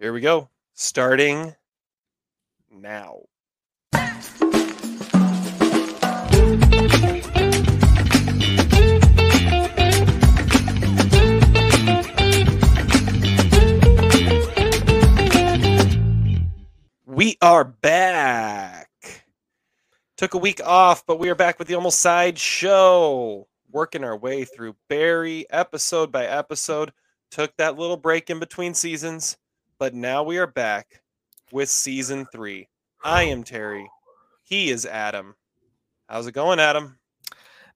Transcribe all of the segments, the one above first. Here we go. Starting now. We are back. Took a week off, but we are back with the Almost Side Show. Working our way through Barry episode by episode. Took that little break in between seasons, but now we are back with season 3. I am Terry. He is Adam. How's it going, Adam?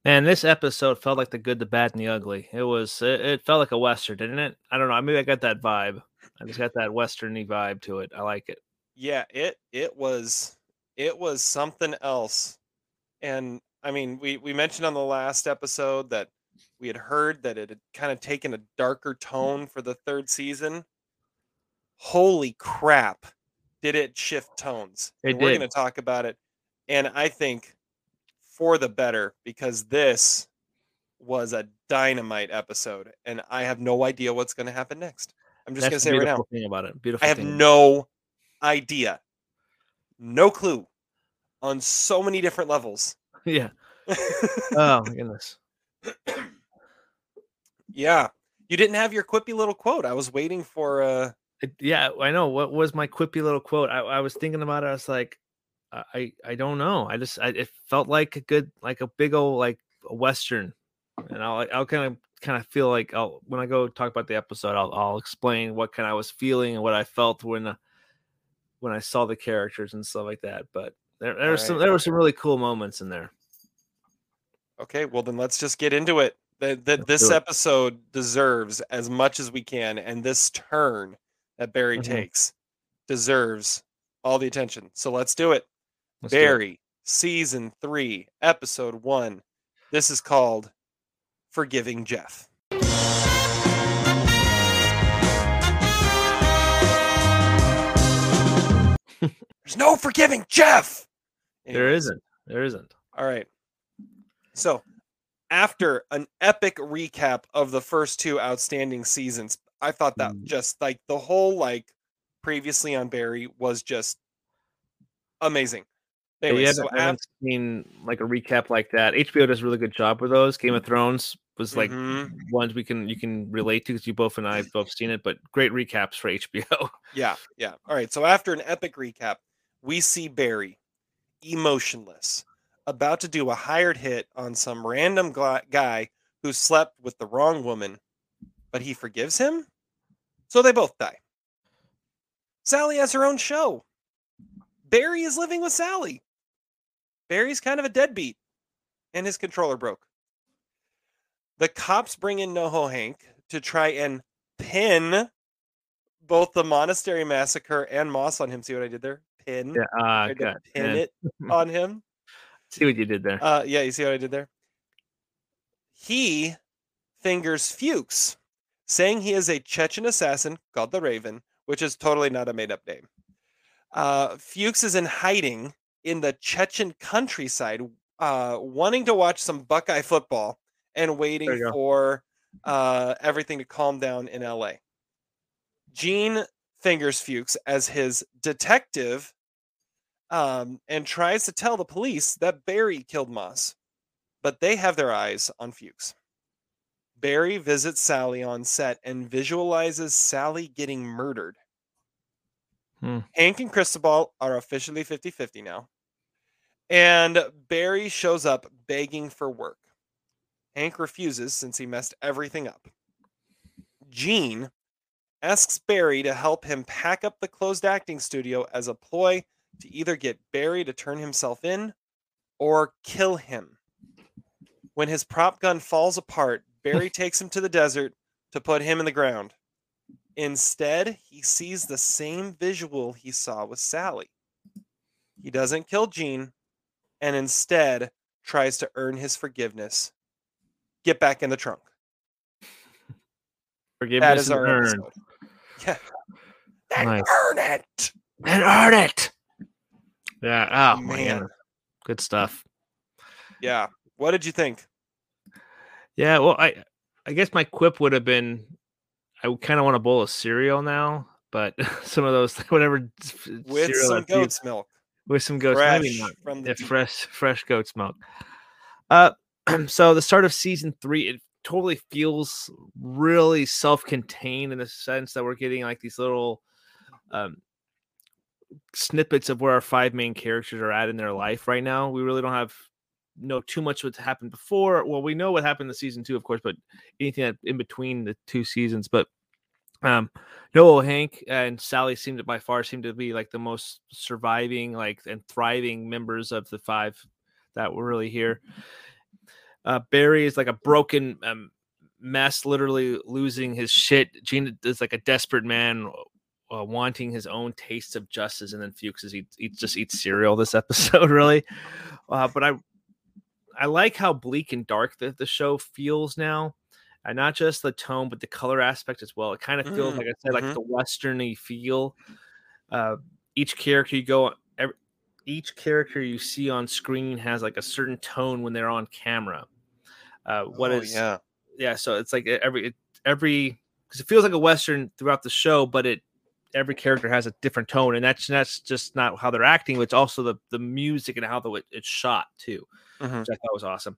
Man, this episode felt like the good, the bad, and the ugly. It felt like a Western, didn't it? I don't know. Maybe I got that vibe. I just got that Western-y vibe to it. I like it. Yeah, it was something else. And I mean, we mentioned on the last episode that we had heard that it had kind of taken a darker tone for the 3rd season. Holy crap, did it shift tones. We're going to talk about it. And I think for the better, because this was a dynamite episode and I have no idea what's going to happen next. I'm just going to say right now. Thing about it. Beautiful I have thing. No idea, no clue on so many different levels. Yeah. Oh my goodness. Yeah, you didn't have your quippy little quote. I was waiting for yeah, I know. What was my quippy little quote? I was thinking about it. I was like, I don't know. I just it felt like a good, like a big old, like a Western, and I'll kind of feel like when I go talk about the episode, I'll explain what kind I was feeling and what I felt when I saw the characters and stuff like that. But there were some really cool moments in there. Okay, well then let's just get into it. This episode deserves as much as we can, and this turn that Barry takes deserves all the attention. So let's do it. Barry, season 3, episode 1. This is called Forgiving Jeff. There's no forgiving Jeff. Anyways. There isn't. All right. So after an epic recap of the first 2 outstanding seasons, I thought that just like the whole, like previously on Barry was just amazing. Anyways, yeah, so I haven't seen like a recap like that. HBO does a really good job with those. Game of Thrones was like ones you can relate to because you both and I have both seen it, but great recaps for HBO. Yeah. All right. So after an epic recap, we see Barry emotionless, about to do a hired hit on some random guy who slept with the wrong woman, but he forgives him. So they both die. Sally has her own show. Barry is living with Sally. Barry's kind of a deadbeat and his controller broke. The cops bring in NoHo Hank to try and pin both the monastery massacre and Moss on him. See what I did there? Pin. Yeah, it on him. See what you did there. Yeah, you see what I did there? He fingers Fuchs, saying he is a Chechen assassin called The Raven, which is totally not a made-up name. Fuchs is in hiding in the Chechen countryside, wanting to watch some Buckeye football and waiting for everything to calm down in L.A. Gene fingers Fuchs as his detective, and tries to tell the police that Barry killed Moss, but they have their eyes on Fuchs. Barry visits Sally on set and visualizes Sally getting murdered. Hank and Cristobal are officially 50-50 now. And Barry shows up begging for work. Hank refuses since he messed everything up. Gene asks Barry to help him pack up the closed acting studio as a ploy to either get Barry to turn himself in or kill him. When his prop gun falls apart, Barry takes him to the desert to put him in the ground. Instead, he sees the same visual he saw with Sally. He doesn't kill Gene and instead tries to earn his forgiveness. Get back in the trunk. Forgiveness that is our earn. Yeah. Then nice. Earn it. Then earn it. Yeah. Oh man. Good stuff. Yeah. What did you think? Yeah. Well, I guess my quip would have been, I kind of want a bowl of cereal now. but some of those, whatever, with some goat's milk. With some goat's milk. Maybe not. From the fresh goat's milk. So the start of season 3, it totally feels really self-contained in the sense that we're getting like these little snippets of where our 5 main characters are at in their life right now. We really don't have too much what's happened before. Well, we know what happened in season 2, of course, but anything that in between the 2 seasons. But NoHo Hank and Sally seem to be like the most surviving, and thriving members of the 5 that were really here. Barry is like a broken mess, literally losing his shit. Gene is like a desperate man, wanting his own tastes of justice, and then Fuchs just eats cereal this episode, really. But I like how bleak and dark the show feels now. And not just the tone, but the color aspect as well. It kind of feels, like I said, like the Western-y feel. Each character you see on screen has like a certain tone when they're on camera. So it's like every because it feels like a Western throughout the show, but every character has a different tone, and that's just not how they're acting, but it's also the music and how it's shot too, which I thought was awesome.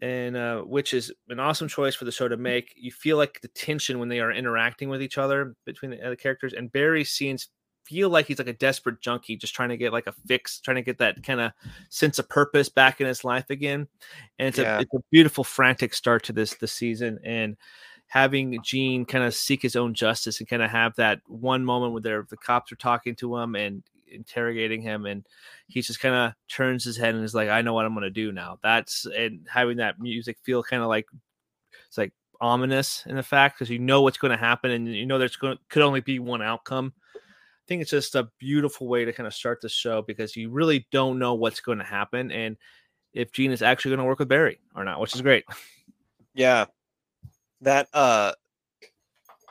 And which is an awesome choice for the show to make. You feel like the tension when they are interacting with each other between the other characters. And Barry's scenes feel like he's like a desperate junkie, just trying to get like a fix, trying to get that kind of sense of purpose back in his life again. And it's a beautiful, frantic start to this season. And having Gene kind of seek his own justice and kind of have that one moment where the cops are talking to him and interrogating him, and he just kind of turns his head and is like, I know what I'm gonna do now. And having that music feel kind of like it's like ominous in the fact, because you know what's going to happen, and you know could only be one outcome. I think it's just a beautiful way to kind of start the show, because you really don't know what's going to happen and if Gene is actually going to work with Barry or not, which is great. Yeah, that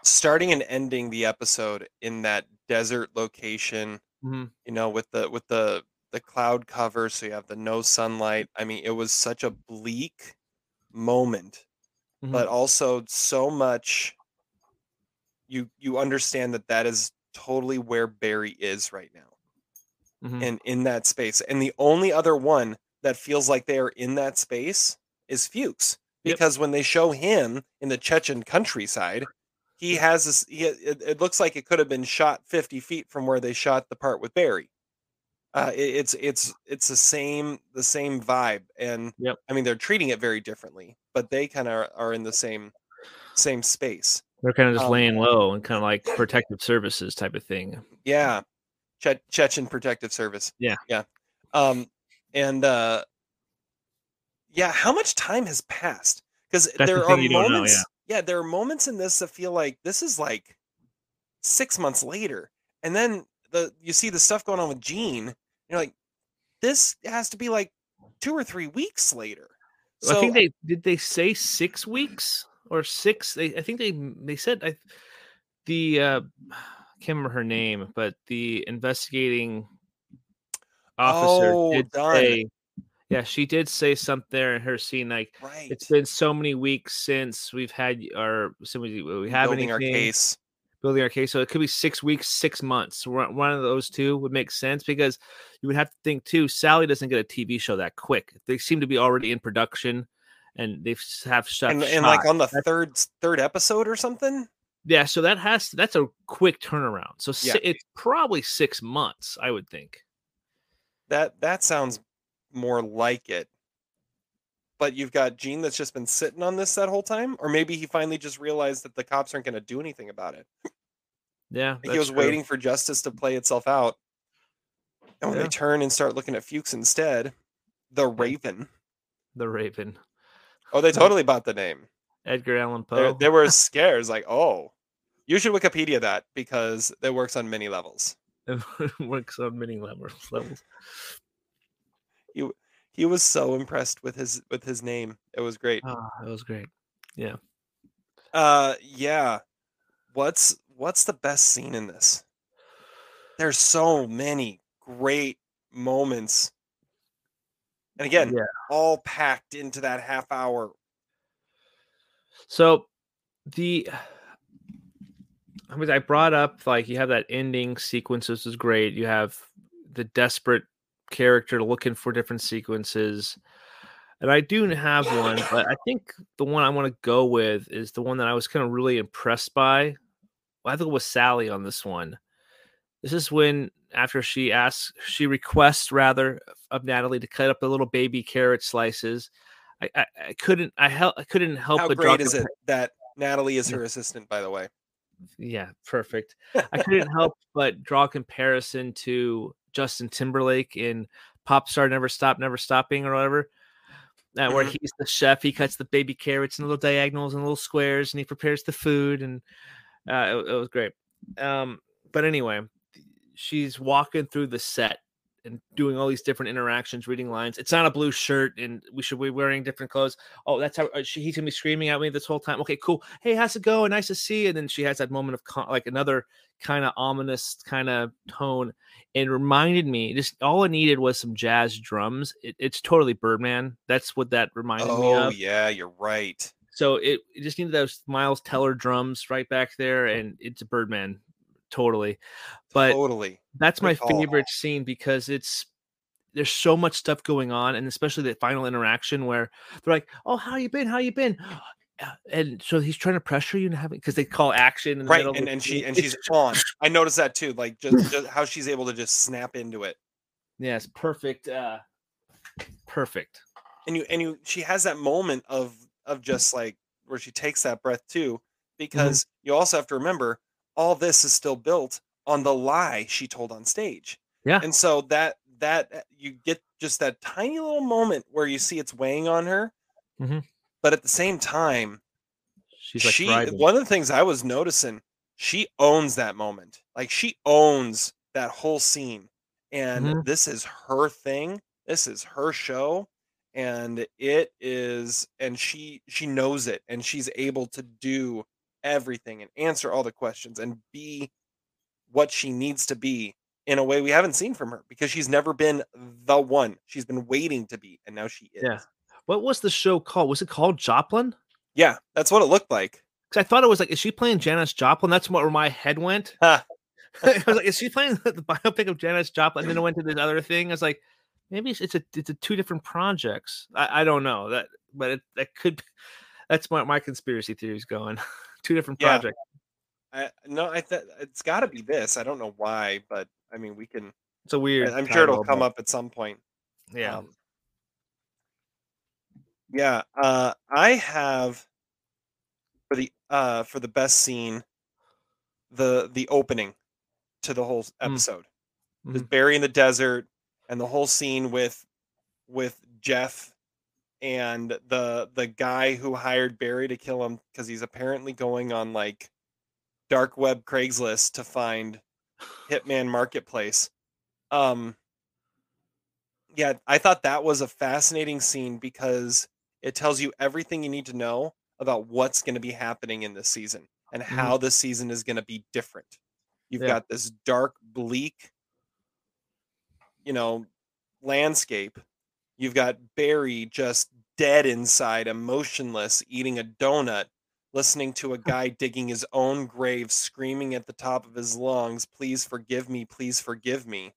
starting and ending the episode in that desert location, with the cloud cover, so you have the no sunlight. I mean, it was such a bleak moment, but also so much. You understand that is totally where Barry is right now, and in that space. And the only other one that feels like they are in that space is Fuchs, because when they show him in the Chechen countryside, he has this. It looks like it could have been shot 50 feet from where they shot the part with Barry. It's the same vibe, and I mean, they're treating it very differently, but they kind of are in the same space. They're kind of just laying low and kind of like protective services type of thing. Yeah, Chechen protective service. Yeah. How much time has passed? Because there are moments. Yeah, there are moments in this that feel like this is like 6 months later. And then you see the stuff going on with Gene, and you're like, this has to be like 2 or 3 weeks later. So I think they say 6 weeks or six. I think they said I can't remember her name, but the investigating officer did say. Yeah, she did say something there in her scene, like it's been so many weeks since we've had building our case. So it could be 6 weeks, 6 months. One of those two would make sense, because you would have to think too. Sally doesn't get a TV show that quick. They seem to be already in production, and they have stuff. And like on the third episode or something. Yeah, so that's a quick turnaround. So it's probably 6 months, I would think. That sounds more like it. But you've got Gene that's just been sitting on this that whole time, or maybe he finally just realized that the cops aren't going to do anything about it. Yeah, like he was waiting for justice to play itself out, and when they turn and start looking at Fuchs instead, the Raven. Oh, they totally bought the name. Edgar Allan Poe. There were scares like, oh, you should Wikipedia that, because it works on many levels. He was so impressed with his name. It was great. It was great. Yeah. Yeah. What's the best scene in this? There's so many great moments. And again, all packed into that half hour. So I brought up, like, you have that ending sequence, which is great. You have the desperate character looking for different sequences. And I do have one, but I think the one I want to go with is the one that I was kind of really impressed by. I think it was Sally on this one. This is when, after she requests of Natalie to cut up the little baby carrot slices. I couldn't help. How great is it that Natalie is her assistant, by the way? Yeah, perfect. I couldn't help but draw a comparison to Justin Timberlake in Pop Star Never Stop, Never Stopping, or whatever. Where he's the chef, he cuts the baby carrots in little diagonals and little squares, and he prepares the food, and it was great. But anyway, she's walking through the set and doing all these different interactions, reading lines. It's not a blue shirt, and we should be wearing different clothes. Oh, that's how he's gonna be screaming at me this whole time. Okay, cool. Hey, how's it going? Nice to see you. And then she has that moment of like another kind of ominous kind of tone, and reminded me, just all it needed was some jazz drums. It's totally Birdman. That's what that reminded me of. Oh yeah, you're right. So it just needed those Miles Teller drums right back there, and it's a Birdman. Totally. That's my favorite scene, because there's so much stuff going on, and especially the final interaction where they're like, "Oh, how you been?" And so he's trying to pressure you and having, because they call action in the middle, and she's on. I noticed that too, like just how she's able to just snap into it. Yes, perfect, perfect. And she has that moment of just like where she takes that breath too, because you also have to remember, all this is still built on the lie she told on stage. Yeah. And so that you get just that tiny little moment where you see it's weighing on her. Mm-hmm. But at the same time, one of the things I was noticing, she owns that moment. Like, she owns that whole scene, and this is her thing. This is her show, and it is, and she knows it, and she's able to do everything and answer all the questions and be what she needs to be in a way we haven't seen from her, because she's never been the one she's been waiting to be, and now she is. Yeah. What was the show called? Was it called Joplin? Yeah, that's what it looked like. Because I thought it was like, is she playing Janis Joplin? That's where my head went. Huh. I was like, is she playing the biopic of Janis Joplin? And then it went to this other thing. I was like, maybe it's a two different projects. I don't know that, but that could. That's where my conspiracy theory's going. Two different projects. It's got to be this. I don't know why, but I mean, we can. It's a weird. I'm sure it'll come up at some point. Yeah. I have for the best scene, the opening to the whole episode, Barry in the desert, and the whole scene with Jeff. And the guy who hired Barry to kill him, because he's apparently going on like dark web Craigslist to find Hitman Marketplace. I thought that was a fascinating scene, because it tells you everything you need to know about what's going to be happening in this season and how the season is going to be different. You've got this dark, bleak, landscape. You've got Barry just dead inside, emotionless, eating a donut, listening to a guy digging his own grave, screaming at the top of his lungs, "Please forgive me, please forgive me."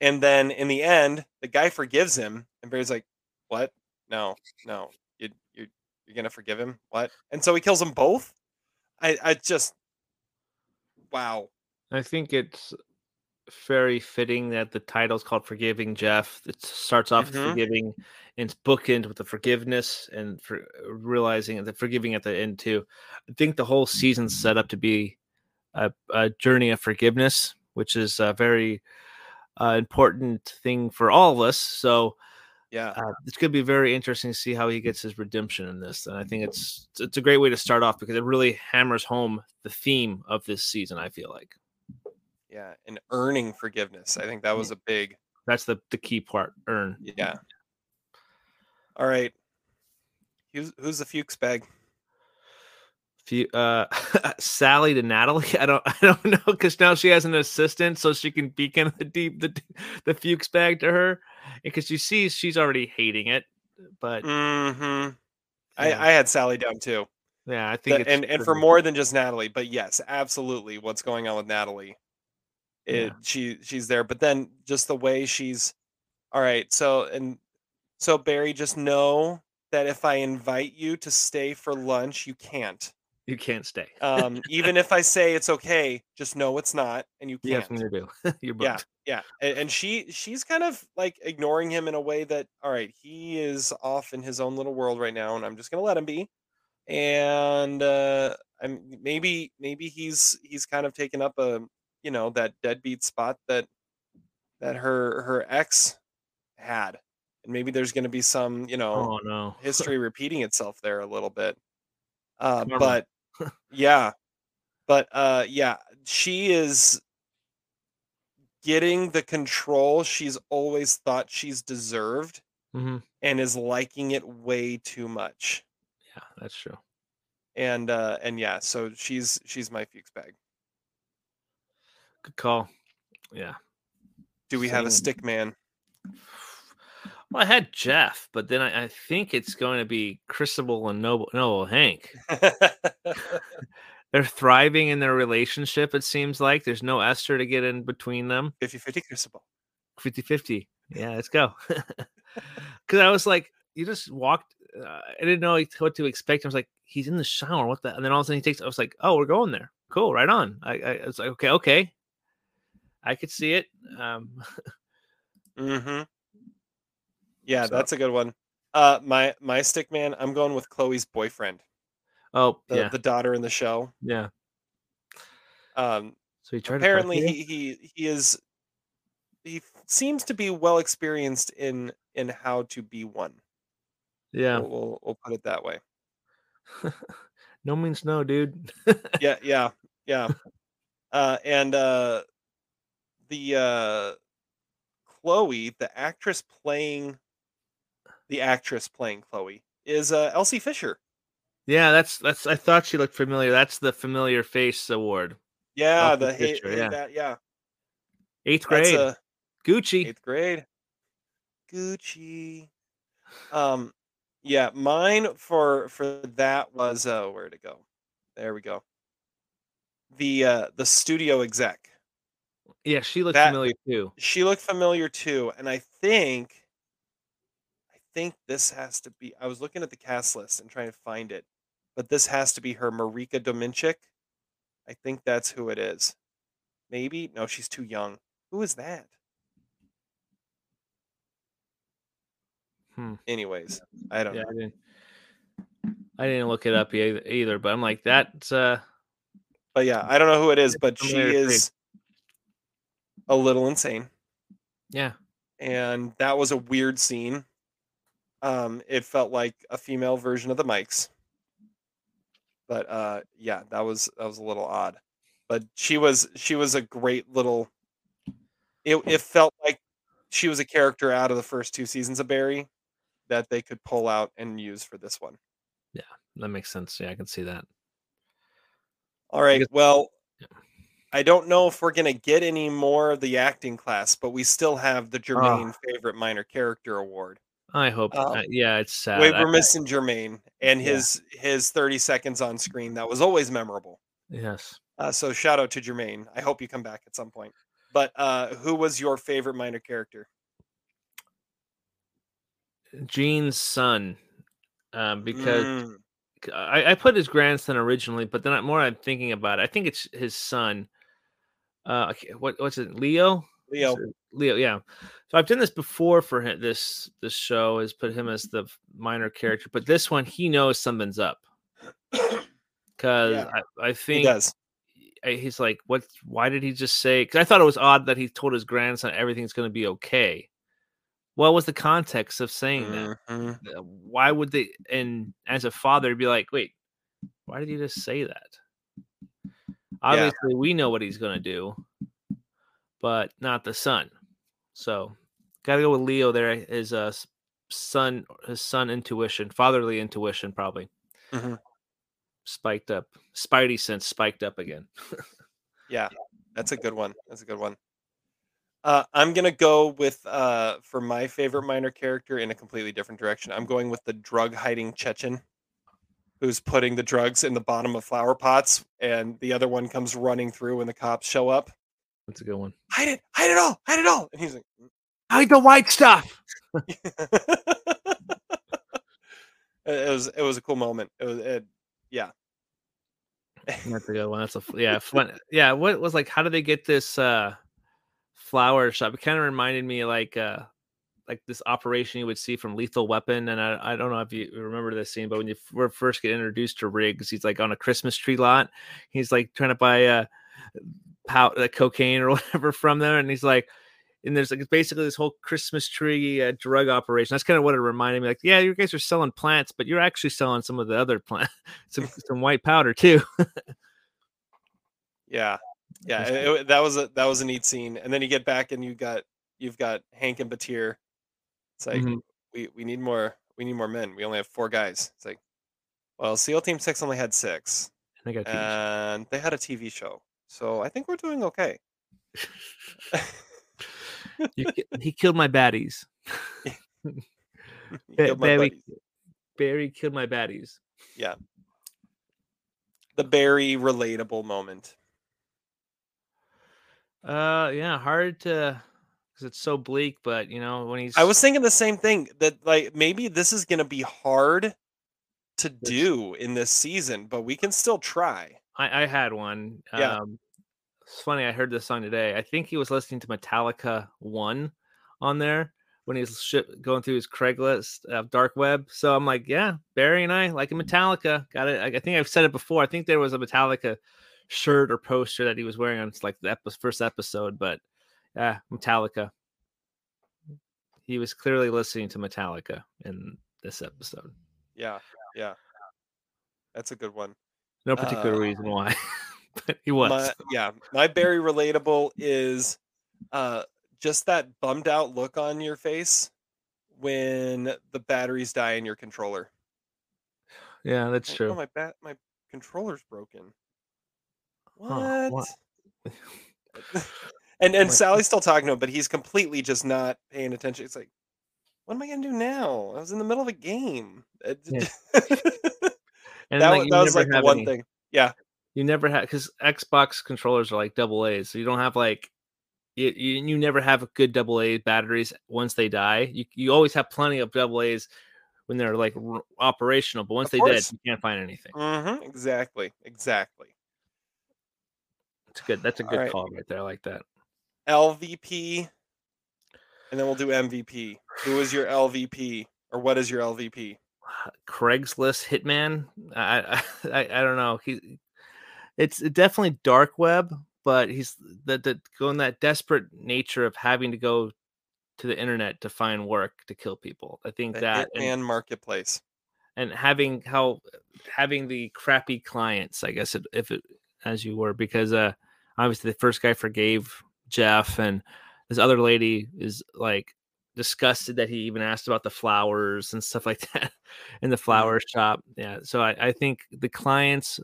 And then in the end, the guy forgives him, and Barry's like, "What? No, you're gonna forgive him? What?" And so he kills them both. I just, wow. I think it's very fitting that the title's called Forgiving Jeff. It starts off with forgiving, and it's bookend with the forgiveness, and for realizing the forgiving at the end too. I think the whole season's set up to be a journey of forgiveness, which is a very important thing for all of us. So it's going to be very interesting to see how he gets his redemption in this. And I think it's a great way to start off, because it really hammers home the theme of this season, I feel like. Yeah, and earning forgiveness. I think that was a big... That's the key part, earn. Yeah. All right. Who's the Fuchs bag? Sally to Natalie? I don't know, because now she has an assistant, so she can be kind of the Fuchs bag to her. Because you see she's already hating it, but... I had Sally down too. Yeah, I think and for more than just Natalie, but yes, absolutely. What's going on with Natalie? She's there, but then just the way she's all right. So Barry, just know that if I invite you to stay for lunch, you can't. You can't stay. Even if I say it's okay, just know it's not, and you can't. Yes, you do. You're booked. Yeah, yeah. And she's kind of like ignoring him in a way that, all right, he is off in his own little world right now, and I'm just gonna let him be. And maybe he's kind of taken up a, you know, that deadbeat spot that her ex had, and maybe there's going to be some, you know, history repeating itself there a little bit. But she is getting the control she's always thought she's deserved, and is liking it way too much. Yeah, that's true. And yeah, so she's my Fuchs bag. Good call. Yeah. Do we have a stick man? Well, I had Jeff, but then I think it's going to be Cristobal and NoHo Hank. They're thriving in their relationship, it seems like. There's no Esther to get in between them. 50-50 Cristobal. 50-50. Yeah, let's go. Because I was like, you just walked. I didn't know what to expect. I was like, he's in the shower. What the? And then all of a sudden I was like, oh, we're going there. Cool. Right on. I was like, okay. I could see it. Yeah, so. That's a good one. My stick man, I'm going with Chloe's boyfriend. Oh, the daughter in the show. Yeah. So he tried. Apparently, he seems to be well experienced in how to be one. Yeah, we'll put it that way. No means no, dude. yeah. And the Chloe, the actress playing Chloe, is Elsie Fisher. Yeah, that's. I thought she looked familiar. That's the Familiar Face Award. Yeah, Elsie Fisher, eighth grade. Gucci. Eighth grade. Gucci. Yeah, mine for that was where'd it go? There we go. The studio exec. Yeah, she looked familiar too. She looked familiar too, and I think this has to be. I was looking at the cast list and trying to find it, but this has to be her, Marika Dominic. I think that's who it is. Maybe no, she's too young. Who is that? Anyways, I don't know. I didn't look it up either, but I'm like that. But yeah, I don't know who it is, but she is a little insane. Yeah. And that was a weird scene. It felt like a female version of the mics. But yeah, that was a little odd. But she was a great little. It felt like she was a character out of the first two seasons of Barry that they could pull out and use for this one. Yeah, that makes sense. Yeah, I can see that. All right. Well, yeah. I don't know if we're going to get any more of the acting class, but we still have the Jermaine Favorite Minor Character Award. I hope. Yeah, it's sad. We're missing Jermaine and his 30 seconds on screen. That was always memorable. Yes. So shout out to Jermaine. I hope you come back at some point. But who was your favorite minor character? Gene's son, because I put his grandson originally, but then I'm thinking about it. I think it's his son. What's it? Leo? Leo. Yeah. So I've done this before for him. This show has put him as the minor character, but this one he knows something's up because I think he does. He's like, what? Why did he just say? Because I thought it was odd that he told his grandson everything's going to be okay. What was the context of saying that? Why would they? And as a father, be like, wait, why did he just say that? Obviously, we know what he's going to do, but not the son. So, gotta go with Leo. There is a son, his son intuition, fatherly intuition, probably. Mm-hmm. Spiked up, Spidey sense spiked up again. Yeah, that's a good one. I'm gonna go with for my favorite minor character in a completely different direction. I'm going with the drug hiding Chechen. who's putting the drugs in the bottom of flower pots, and the other one comes running through when the cops show up. That's a good one. Hide it all. And he's like, hide the white stuff. It was a cool moment. Yeah. That's a good one. That's a fun. Yeah. What was like? How do they get this flower shop? It kind of reminded me like this operation you would see from Lethal Weapon. And I don't know if you remember this scene, but when you first get introduced to Riggs, he's like on a Christmas tree lot. He's like trying to buy cocaine or whatever from them, and he's like, and there's like basically this whole Christmas tree drug operation. That's kind of what it reminded me. Like, yeah, you guys are selling plants, but you're actually selling some of the other plants, some white powder too. Yeah. That was a neat scene. And then you get back, and you've got Hank and Batir. It's like we need more men. We only have 4 guys. It's like, well, SEAL Team 6 only had 6, and they had a TV show. So I think we're doing okay. He killed my baddies. Barry killed my baddies. Yeah. The Barry relatable moment. Yeah, hard to, because it's so bleak, but you know, when he's... I was thinking the same thing, that like maybe this is going to be hard to do in this season, but we can still try. I had one. Yeah. It's funny. I heard this song today. I think he was listening to Metallica 1 on there when he's going through his Craigslist dark web. So I'm like, yeah, Barry and I like a Metallica. Got it. I think I've said it before. I think there was a Metallica shirt or poster that he was wearing on like the first episode, but yeah, Metallica. He was clearly listening to Metallica in this episode. Yeah. That's a good one. No particular reason why, but he was. My Barry relatable is just that bummed out look on your face when the batteries die in your controller. Yeah, that's true. Oh, my controller's broken. What? and Sally's still talking to him, but he's completely just not paying attention. It's like, what am I going to do now? I was in the middle of a game. Yeah. And that was like the one thing. Yeah. You never had, because Xbox controllers are like AA's. So you don't have like, you never have good AA batteries once they die. You always have plenty of AA's when they're like operational. But once they're dead, you can't find anything. Mm-hmm. Exactly. It's good. That's a good call right there. I like that. LVP. And then we'll do MVP. Who is your LVP? Or what is your LVP? Craigslist hitman. I don't know. It's definitely dark web, but he's going that desperate nature of having to go to the internet to find work to kill people. I think that hitman marketplace, and having the crappy clients, I guess, because obviously the first guy forgave Jeff, and this other lady is like disgusted that he even asked about the flowers and stuff like that in the flower shop. Yeah. So I think the clients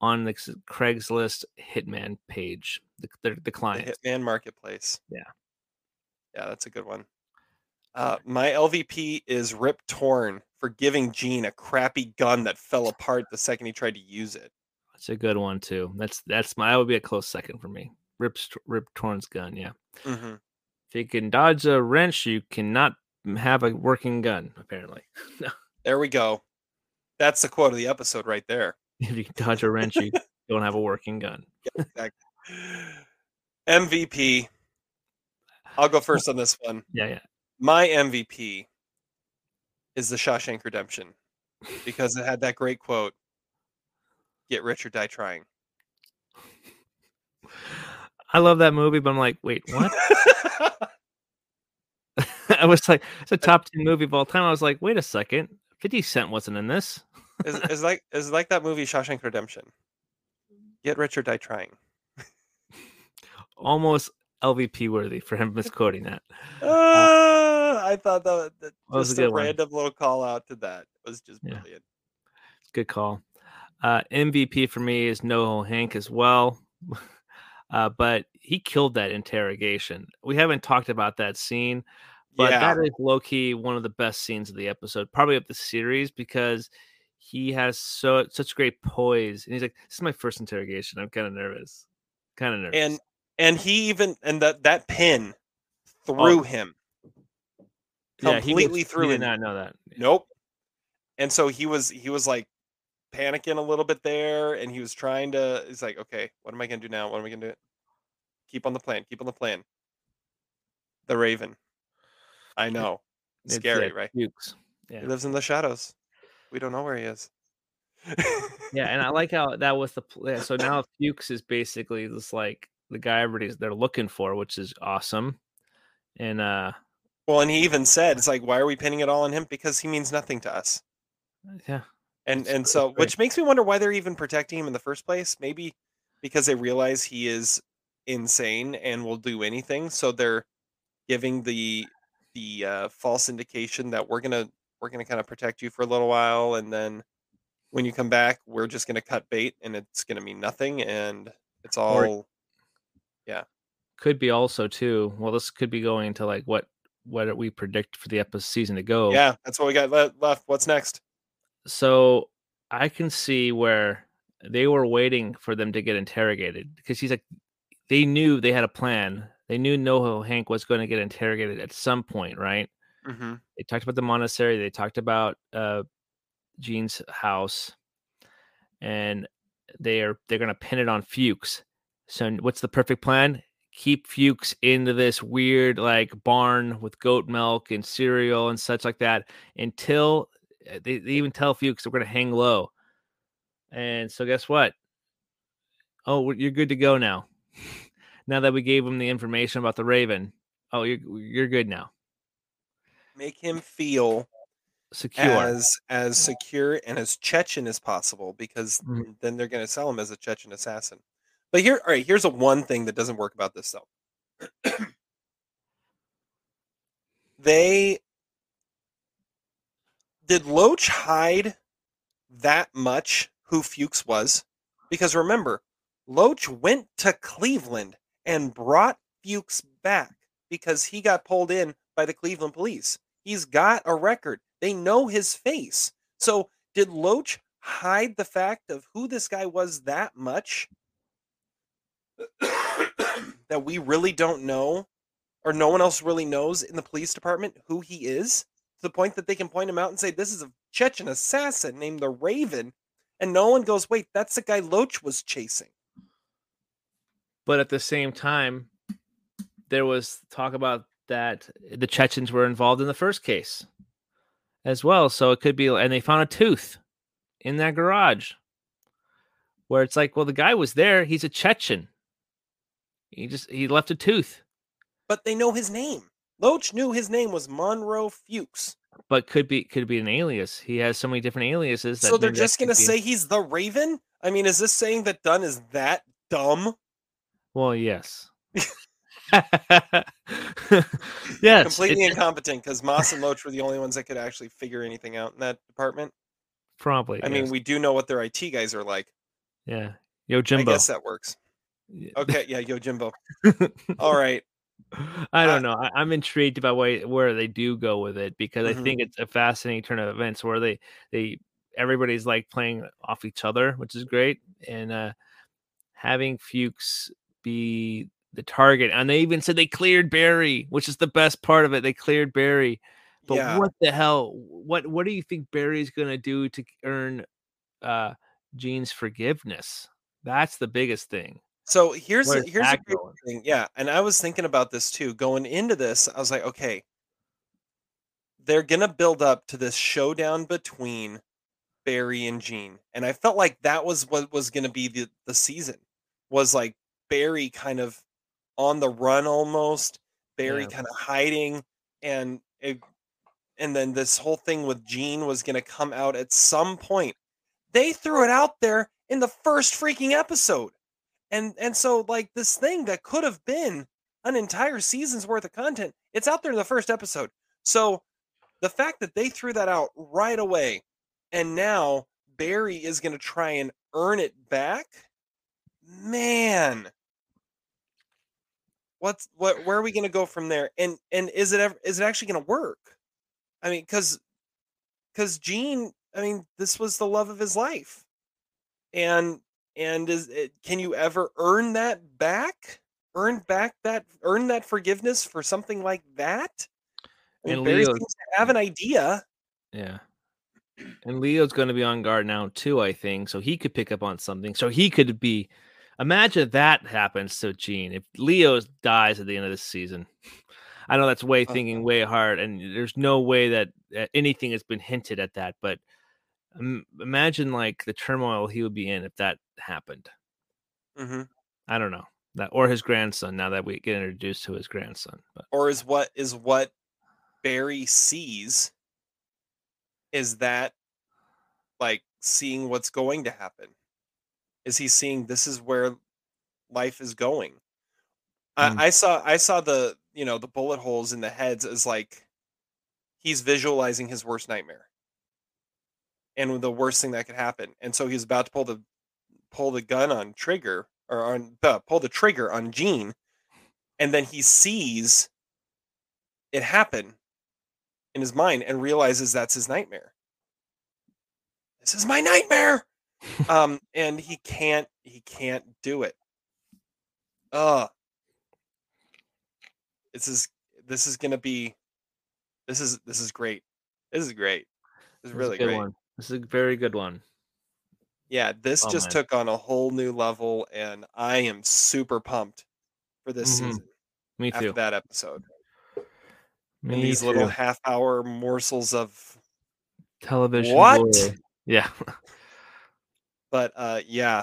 on the Craigslist hitman page, the clients. The hitman marketplace. Yeah. Yeah. That's a good one. My LVP is Rip Torn for giving Gene a crappy gun that fell apart the second he tried to use it. That's a good one too. That would be a close second for me. Rip Torn's gun. Yeah. Mm-hmm. If you can dodge a wrench, you cannot have a working gun, apparently. No. There we go. That's the quote of the episode right there. If you can dodge a wrench, you don't have a working gun. Yeah, exactly. MVP. I'll go first on this one. Yeah. My MVP is The Shawshank Redemption, because it had that great quote, get rich or die trying. I love that movie, but I'm like, wait, what? I was like, it's a top 10 movie of all time. I was like, wait a second, 50 Cent wasn't in this. It's like that movie Shawshank Redemption. Get rich or die trying. Almost LVP worthy for him misquoting that. I thought that was a random little call out to that. It was just brilliant. Yeah. Good call. MVP for me is NoHo Hank as well. But he killed that interrogation. We haven't talked about that scene, but that is low-key one of the best scenes of the episode, probably of the series, because He has such great poise, and he's like, "This is my first interrogation. I'm kind of nervous, And he even that pin through him, completely through him. He did not know that. Nope. And so he was like panicking a little bit there, and he was trying to. He's like, "Okay, what am I gonna do now? What am I gonna do? Keep on the plan. Keep on the plan." The Raven. I know. It's scary, right? Fuchs. Yeah. He lives in the shadows. We don't know where he is. Yeah, and I like how that was the plan. So now Fuchs is basically just like the guy everybody's they're looking for, which is awesome. And and he even said, it's like, why are we pinning it all on him? Because he means nothing to us. Yeah. And so great. Which makes me wonder why they're even protecting him in the first place. Maybe because they realize he is insane and will do anything, so they're giving the false indication that we're gonna kind of protect you for a little while, and then when you come back, we're just gonna cut bait, and it's gonna mean nothing, and it's all, or, yeah. Could be also too. Well, this could be going into like what we predict for the episode season to go. Yeah, that's what we got left. What's next? So I can see where they were waiting for them to get interrogated, because he's like, they knew they had a plan. They knew NoHo Hank was going to get interrogated at some point, right? Mm-hmm. They talked about the monastery. They talked about Gene's house, and they're going to pin it on Fuchs. So what's the perfect plan? Keep Fuchs into this weird like barn with goat milk and cereal and such like that until they even tell Fuchs we're going to hang low. And so guess what? Oh, you're good to go now. Now that we gave him the information about the Raven, oh, you're good now. Make him feel secure, as secure and as Chechen as possible, because then they're going to sell him as a Chechen assassin. But here's one thing that doesn't work about this though. Did Loach hide that much who Fuchs was? Because remember, Loach went to Cleveland and brought Fuchs back because he got pulled in by the Cleveland police. He's got a record. They know his face. So did Loach hide the fact of who this guy was that much that we really don't know, or no one else really knows in the police department who he is, to the point that they can point him out and say, this is a Chechen assassin named the Raven, and no one goes, wait, that's the guy Loach was chasing. But at the same time, there was talk about that the Chechens were involved in the first case as well. So it could be, and they found a tooth in that garage where it's like, well, the guy was there. He's a Chechen. He left a tooth. But they know his name. Loach knew his name was Monroe Fuchs. But could be an alias. He has so many different aliases. So they're just going to say he's the Raven? I mean, is this saying that Dunn is that dumb? Well, yes. Yes. Completely incompetent, because Moss and Loach were the only ones that could actually figure anything out in that department. Probably. I mean, we do know what their IT guys are like. Yeah. Yo, Jimbo. I guess that works. Okay. Yeah. Yo, Jimbo. All right. I don't know. I'm intrigued by where they do go with it, because I think it's a fascinating turn of events where they everybody's like playing off each other, which is great. And having Fuchs be the target, and they even said they cleared Barry, which is the best part of it. They cleared Barry, but what the hell? What do you think Barry's gonna do to earn Gene's forgiveness? That's the biggest thing. So here's a great thing, and I was thinking about this too going into this. I was like, okay, they're gonna build up to this showdown between Barry and Gene, and I felt like that was what was gonna be the season, was like Barry kind of on the run almost, Barry kind of hiding, and then this whole thing with Gene was going to come out at some point. They threw it out there in the first freaking episode. And so like this thing that could have been an entire season's worth of content, it's out there in the first episode. So the fact that they threw that out right away, and now Barry is going to try and earn it back. Man, where are we going to go from there? And is it actually going to work? I mean, because Gene I mean, this was the love of his life. And can you ever earn that back? Earn that forgiveness for something like that? And Barry seems to have an idea. Yeah. And Leo's going to be on guard now too, I think. So he could pick up on something. So he could be, imagine if that happens to Gene. If Leo dies at the end of this season, I know that's way thinking way hard. And there's no way that anything has been hinted at that, but imagine like the turmoil he would be in if that happened. Mm-hmm. I don't know that, or his grandson. Now that we get introduced to his grandson, but. Or is what Barry sees. Is that like seeing what's going to happen? Is he seeing this is where life is going? Mm. I saw the, you know, the bullet holes in the heads as like he's visualizing his worst nightmare and the worst thing that could happen. And so he's about to pull the gun on trigger or on pull the trigger on Gene, and then he sees it happen in his mind and realizes that's his nightmare. This is my nightmare. And he can't do it. This is great. This is great. This is really great. One. This is a very good one. Yeah. This took on a whole new level, and I am super pumped for this season. Me too. After that episode. And these little half-hour morsels of television. What? Glory. Yeah. But yeah,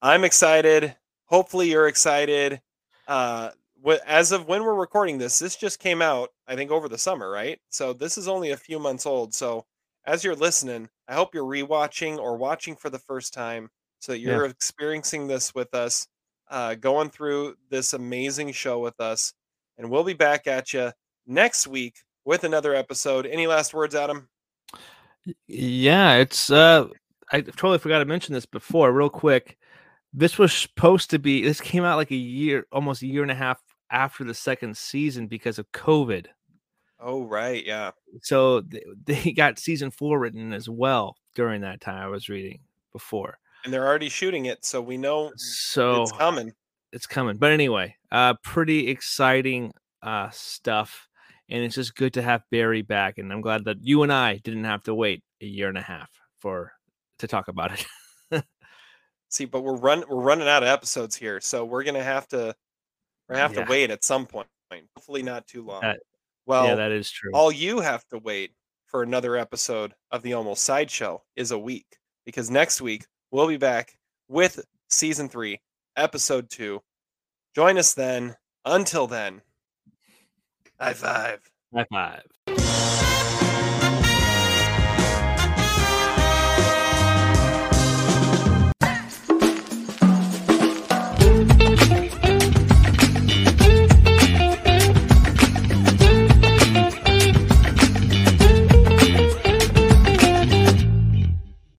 I'm excited. Hopefully, you're excited. As of when we're recording this just came out, I think, over the summer, right? So this is only a few months old. So as you're listening, I hope you're rewatching or watching for the first time, so that you're experiencing this with us, going through this amazing show with us, and we'll be back at you next week with another episode. Any last words, Adam? Yeah, it's I totally forgot to mention this before, real quick. This was supposed to be, this came out like a year, almost a year and a half after the second season because of COVID. Oh, right. Yeah. So they got season 4 written as well during that time. I was reading before, and they're already shooting it. So we know it's coming. It's coming. But anyway, pretty exciting stuff. And it's just good to have Barry back. And I'm glad that you and I didn't have to wait a year and a half to talk about it. See, but we're running out of episodes here. So we're going to have to wait at some point. Hopefully not too long. That is true. All you have to wait for another episode of the Almost Sideshow is a week, because next week we'll be back with season 3, episode 2. Join us then. Until then. High five. High five.